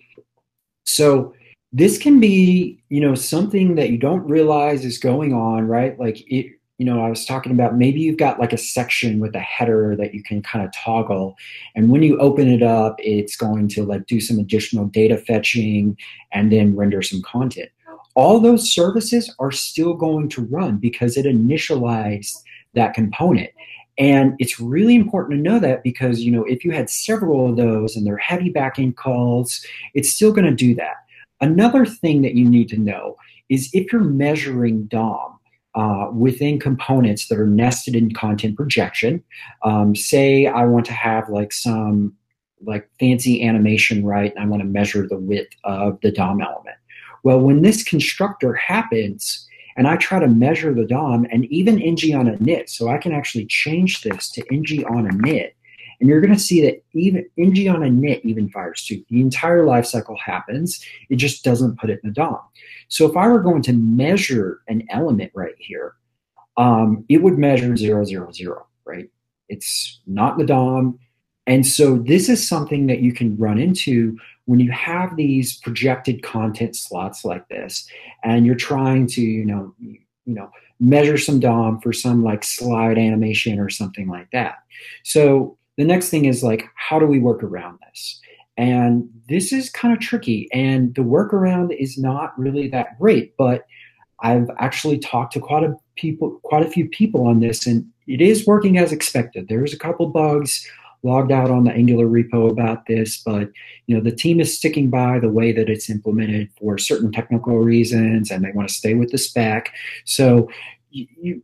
So this can be, you know, something that you don't realize is going on, right? Like, it, you know, I was talking about maybe you've got like a section with a header that you can kind of toggle. And when you open it up, it's going to like do some additional data fetching and then render some content. All those services are still going to run because it initialized that component. And it's really important to know that because, you know, if you had several of those and they're heavy backend calls, it's still going to do that. Another thing that you need to know is if you're measuring D O M uh, within components that are nested in content projection, um, say I want to have like some like fancy animation, right? And I want to measure the width of the D O M element. Well, when this constructor happens, and I try to measure the D O M and even ng on init. So I can actually change this to ng on init. And you're going to see that even ng on init even fires too. The entire lifecycle happens. It just doesn't put it in the D O M. So if I were going to measure an element right here, um, it would measure zero, zero, zero, right? It's not the D O M. And so this is something that you can run into when you have these projected content slots like this, and you're trying to, you know, you know, measure some D O M for some like slide animation or something like that. So the next thing is like, how do we work around this? And this is kind of tricky, and the workaround is not really that great, but I've actually talked to quite a people, quite a few people on this, and it is working as expected. There's a couple bugs logged out on the Angular repo about this, but you know the team is sticking by the way that it's implemented for certain technical reasons, and they want to stay with the spec. So you,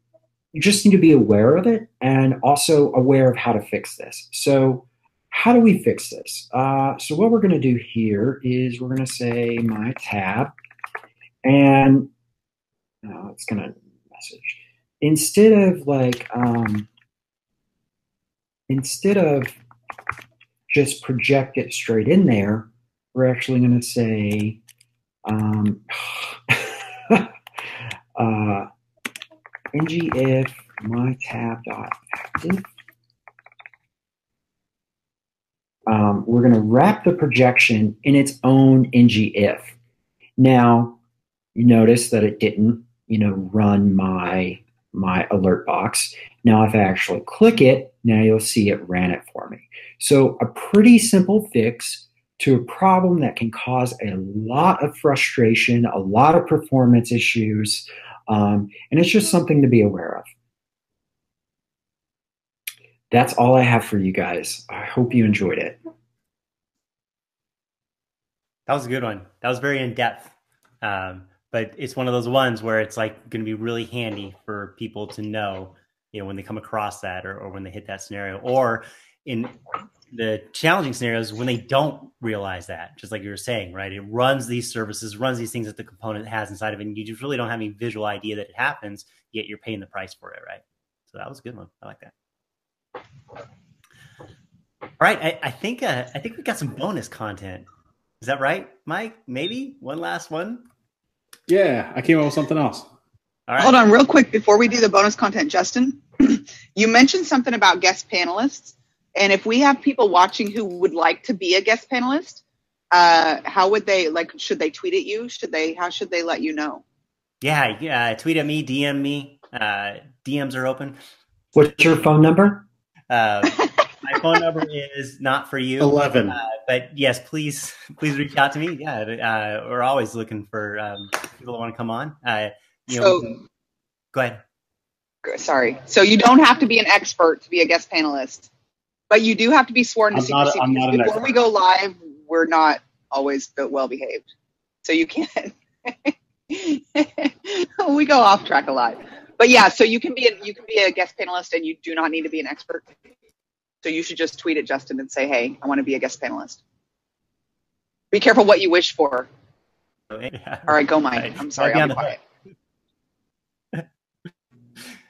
you just need to be aware of it and also aware of how to fix this. So how do we fix this? Uh, so what we're going to do here is we're going to say my tab, and no, it's going to message instead of like. Um, Instead of just project it straight in there, we're actually going to say, um, uh, ngif mytab.active. Um, we're going to wrap the projection in its own ngif. Now, you notice that it didn't, you know, run my my alert box. Now, if I actually click it, now you'll see it ran it for me. So a pretty simple fix to a problem that can cause a lot of frustration, a lot of performance issues, um, and it's just something to be aware of. That's all I have for you guys. I hope you enjoyed it. That was a good one. That was very in-depth. Um, but it's one of those ones where it's like going to be really handy for people to know, you know, when they come across that, or, or when they hit that scenario, or in the challenging scenarios when they don't realize that, just like you were saying, right? It runs these services, runs these things that the component has inside of it, and you just really don't have any visual idea that it happens, yet you're paying the price for it, right? So that was a good one. I like that. All right, I, I think uh, I think we got some bonus content. Is that right, Mike? Maybe one last one? Yeah, I came up with something else. All right. Hold on real quick before we do the bonus content, Justin. You mentioned something about guest panelists. And if we have people watching who would like to be a guest panelist, uh, how would they, like, should they tweet at you? Should they, how should they let you know? Yeah, yeah. Tweet at me, D M me. Uh, D Ms are open. What's your phone number? Uh, my phone number is not for you. eleven. Uh, but yes, please, please reach out to me. Yeah. Uh, we're always looking for um, people who want to come on. Uh, you know, so, go ahead. Sorry. So you don't have to be an expert to be a guest panelist, but you do have to be sworn to secrecy. Before we go live, we're not always well behaved. So you can't, we go off track a lot. But yeah, so you can be a, you can be a guest panelist and you do not need to be an expert. So you should just tweet at Justin and say, hey, I want to be a guest panelist. Be careful what you wish for. Yeah. All right, go Mike. I'm sorry, I'll be quiet.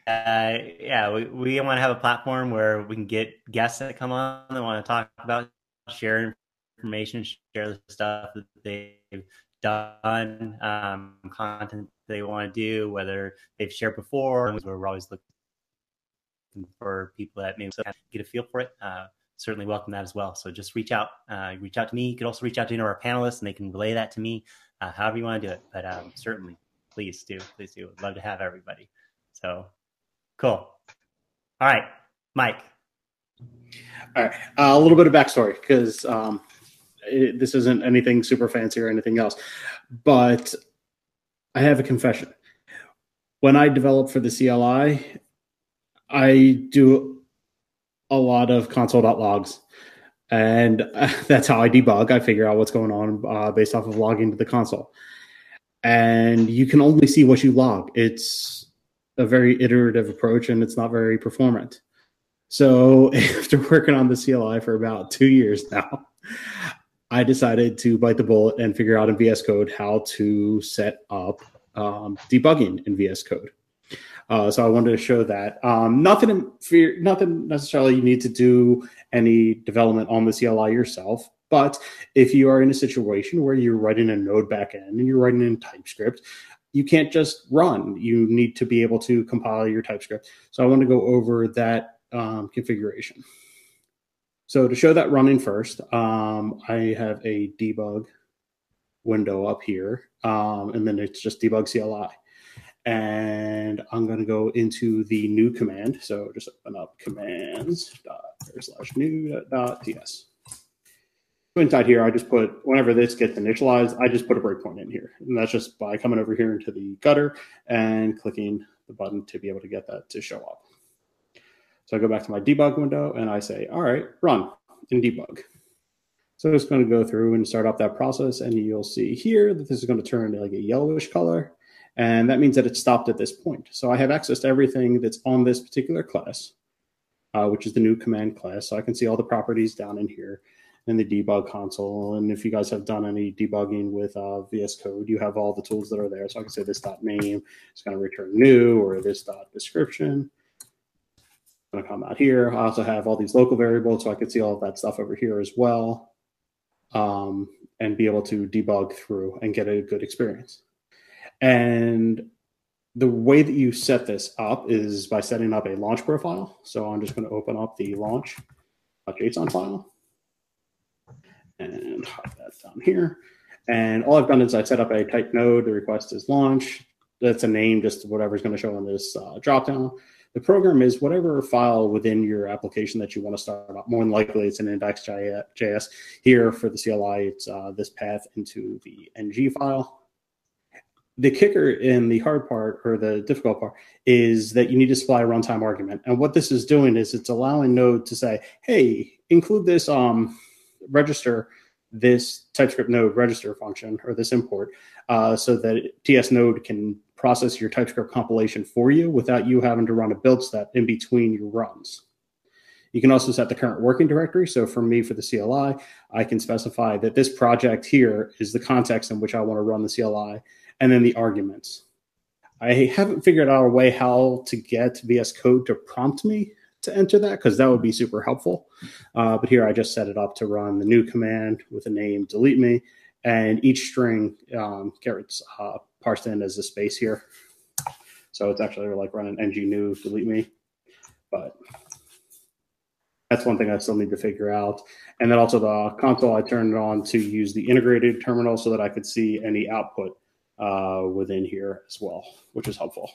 Uh, yeah, we, we want to have a platform where we can get guests that come on that want to talk about, share information, share the stuff that they've done, um, content they want to do, whether they've shared before. We're always looking for people that maybe get a feel for it. Uh, certainly welcome that as well. So just reach out, uh, reach out to me. You could also reach out to any of our panelists and they can relay that to me, uh, however you want to do it. But um, certainly, please do, please do. I'd love to have everybody. So. Cool. All right, Mike. All right, uh, a little bit of backstory because um, it, this isn't anything super fancy or anything else, but I have a confession. When I develop for the C L I, I do a lot of console.logs, and uh, that's how I debug. I figure out what's going on uh, based off of logging to the console, and you can only see what you log. It's a very iterative approach, and it's not very performant. So after working on the C L I for about two years now, I decided to bite the bullet and figure out in V S Code how to set up um, debugging in V S Code. Uh, so I wanted to show that. Um, nothing, nothing necessarily you need to do any development on the C L I yourself, but if you are in a situation where you're writing a Node backend and you're writing in TypeScript, you can't just run. You need to be able to compile your TypeScript. So I want to go over that um, configuration. So to show that running first, um, I have a debug window up here, um, and then it's just debug C L I. And I'm going to go into the new command. So just open up commands dot slash new dot ts. Inside here, I just put, whenever this gets initialized, I just put a breakpoint in here. And that's just by coming over here into the gutter and clicking the button to be able to get that to show up. So I go back to my debug window and I say, all right, run and debug. So it's going to go through and start off that process. And you'll see here that this is going to turn into like a yellowish color. And that means that it stopped at this point. So I have access to everything that's on this particular class, uh, which is the new command class. So I can see all the properties down in here in the debug console. And if you guys have done any debugging with uh, V S Code, you have all the tools that are there. So I can say this.name is going to return new, or this.description. I'm going to come out here. I also have all these local variables, so I can see all of that stuff over here as well, um, and be able to debug through and get a good experience. And the way that you set this up is by setting up a launch profile. So I'm just going to open up the launch.json file and hop that down here. And all I've done is I set up a type node. The request is launch. That's a name, just whatever's going to show in this uh, dropdown. The program is whatever file within your application that you want to start up. More than likely, it's an index.js. Here for the C L I, it's uh, this path into the N G file. The kicker in the hard part, or the difficult part, is that you need to supply a runtime argument. And what this is doing is it's allowing Node to say, hey, include this um, register this TypeScript node register function, or this import, uh, so that T S node can process your TypeScript compilation for you without you having to run a build step in between your runs. You can also set the current working directory. So for me, for the C L I, I can specify that this project here is the context in which I want to run the C L I, and then the arguments. I haven't figured out a way how to get V S Code to prompt me to enter that, because that would be super helpful. Uh, but here I just set it up to run the new command with a name, delete me, and each string um, gets uh, parsed in as a space here. So it's actually like running ng new delete me. But That's one thing I still need to figure out. And then also the console, I turned it on to use the integrated terminal so that I could see any output uh, within here as well, which is helpful.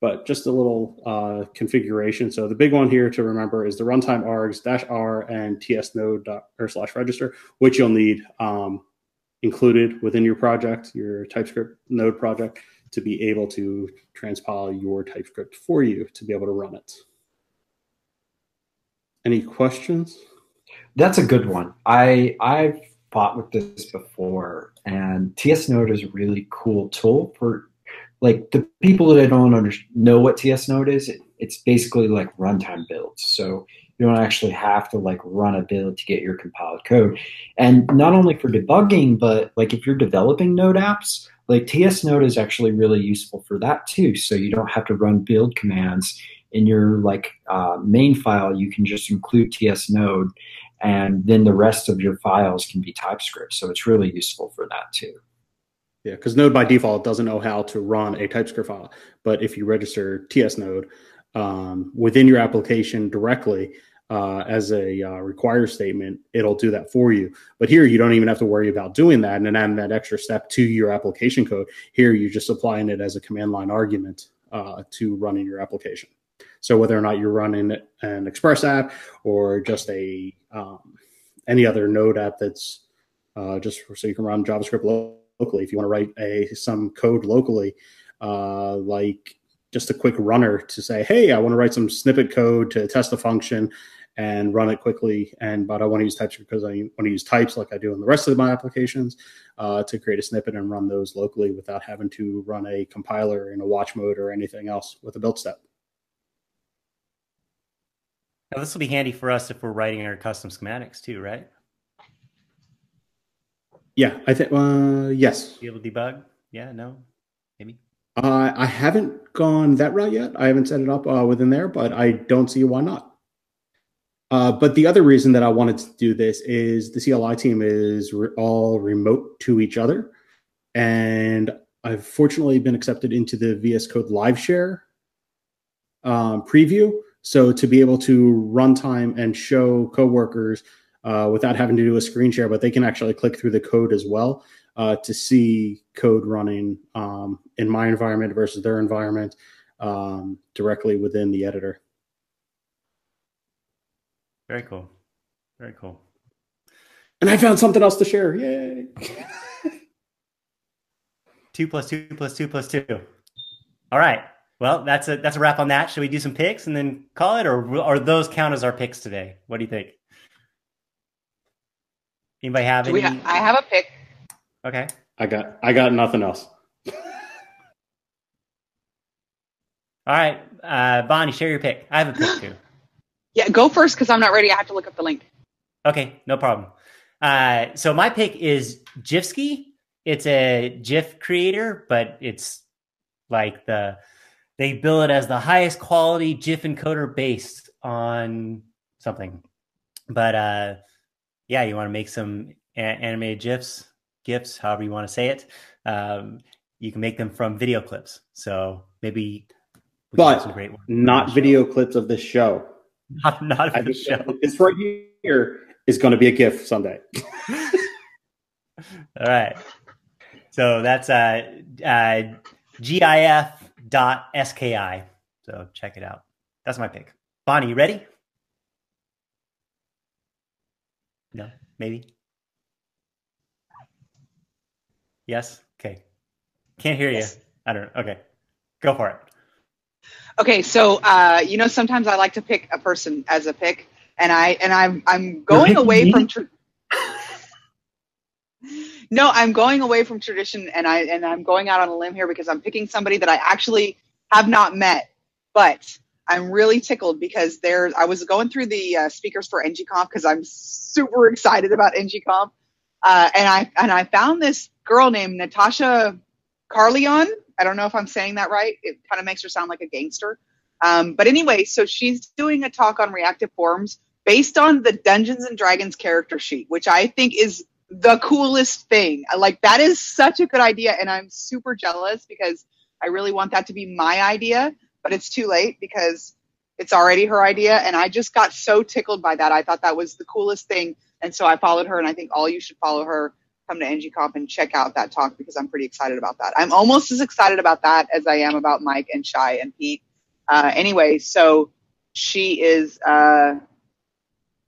But just a little uh, configuration. So the big one here to remember is the runtime args dash r and tsnode or slash register, which you'll need um, included within your project, your TypeScript node project, to be able to transpile your TypeScript for you to be able to run it. Any questions? That's a good one. I, I've fought with this before, and tsnode is a really cool tool for, like, the people that don't under, know what tsnode is. It, it's basically like runtime builds. So you don't actually have to like run a build to get your compiled code. And not only for debugging, but like if you're developing node apps, like tsnode is actually really useful for that too. So you don't have to run build commands in your like uh, main file. You can just include tsnode, and then the rest of your files can be TypeScript. So it's really useful for that too. Yeah, because node by default doesn't know how to run a TypeScript file. But if you register tsnode um, within your application directly uh, as a uh, require statement, it'll do that for you. But here you don't even have to worry about doing that and then adding that extra step to your application code. Here you're just applying it as a command line argument uh, to running your application. So whether or not you're running an Express app or just a um, any other node app that's uh, just so you can run JavaScript locally, if you want to write a some code locally, uh, like just a quick runner to say, hey, I want to write some snippet code to test a function and run it quickly, and but I want to use TypeScript because I want to use types like I do in the rest of my applications uh, to create a snippet and run those locally without having to run a compiler in a watch mode or anything else with a build step. Now, this will be handy for us if we're writing our custom schematics too, right? Yeah, I think, uh, yes. Be able to debug? Yeah, no, maybe. Uh, I haven't gone that route yet. I haven't set it up uh, within there, but I don't see why not. Uh, but the other reason that I wanted to do this is the C L I team is re all remote to each other. And I've fortunately been accepted into the V S Code live share um, preview. So to be able to runtime and show coworkers uh, without having to do a screen share, but they can actually click through the code as well uh, to see code running um, in my environment versus their environment um, directly within the editor. Very cool. Very cool. And I found something else to share. Yay. two plus two plus two plus two. All right. Well, that's a that's a wrap on that. Should we do some picks and then call it, or are those count as our picks today? What do you think? Anybody have do any? We ha I have a pick. Okay. I got I got nothing else. All right, uh, Bonnie, share your pick. I have a pick too. Yeah, go first because I'm not ready. I have to look up the link. Okay, no problem. Uh, so my pick is Jifski. It's a GIF creator, but it's like the they bill it as the highest quality GIF encoder based on something. But uh, yeah, you want to make some a animated GIFs, GIFs, however you want to say it. Um, you can make them from video clips. So maybe we but some great not video clips of this show. Not, not of this show. This right here is going to be a GIF someday. All right. So that's uh, uh, GIF. Dot S K I. So check it out. That's my pick. Bonnie, you ready? No? Maybe? Yes? Okay. Can't hear yes. you. I don't know. Okay. Go for it. Okay. So, uh, you know, sometimes I like to pick a person as a pick, and, I, and I'm, I'm going away me? from... No, I'm going away from tradition, and I and I'm going out on a limb here because I'm picking somebody that I actually have not met, but I'm really tickled because there I was going through the uh, speakers for N G Conf because I'm super excited about N G Conf, uh, and I and I found this girl named Natasha Carleon. I don't know if I'm saying that right. It kind of makes her sound like a gangster, um, but anyway, so she's doing a talk on reactive forms based on the Dungeons and Dragons character sheet, which I think is the coolest thing. Like, that is such a good idea, and I'm super jealous because I really want that to be my idea, but it's too late because It's already her idea. And I just got so tickled by that. I thought that was the coolest thing. And so I followed her, and I think all you should follow her. Come to NGConf and check out that talk, because I'm pretty excited about that. I'm almost as excited about that as I am about Mike and Shai and Pete. Uh, anyway, so she is uh,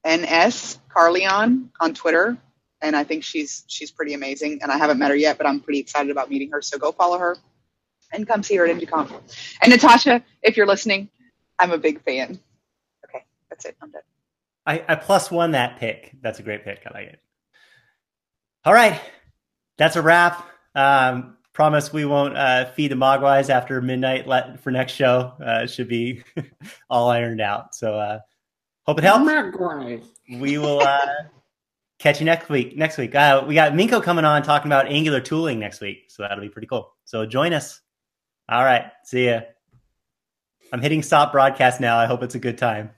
N S Carleon on Twitter, and I think she's she's pretty amazing. And I haven't met her yet, but I'm pretty excited about meeting her. So go follow her and come see her at NGConf. And Natasha, if you're listening, I'm a big fan. Okay, that's it. I'm done. I, I plus one that pick. That's a great pick. I like it. All right, that's a wrap. Um, promise we won't uh, feed the Mogwais after midnight let, for next show. Uh, it should be all ironed out. So uh, hope it helps. Mogwais. We will uh, catch you next week. Next week, uh, we got Minko coming on talking about Angular tooling next week. So that'll be pretty cool. So join us. All right, see ya. I'm hitting stop broadcast now. I hope it's a good time.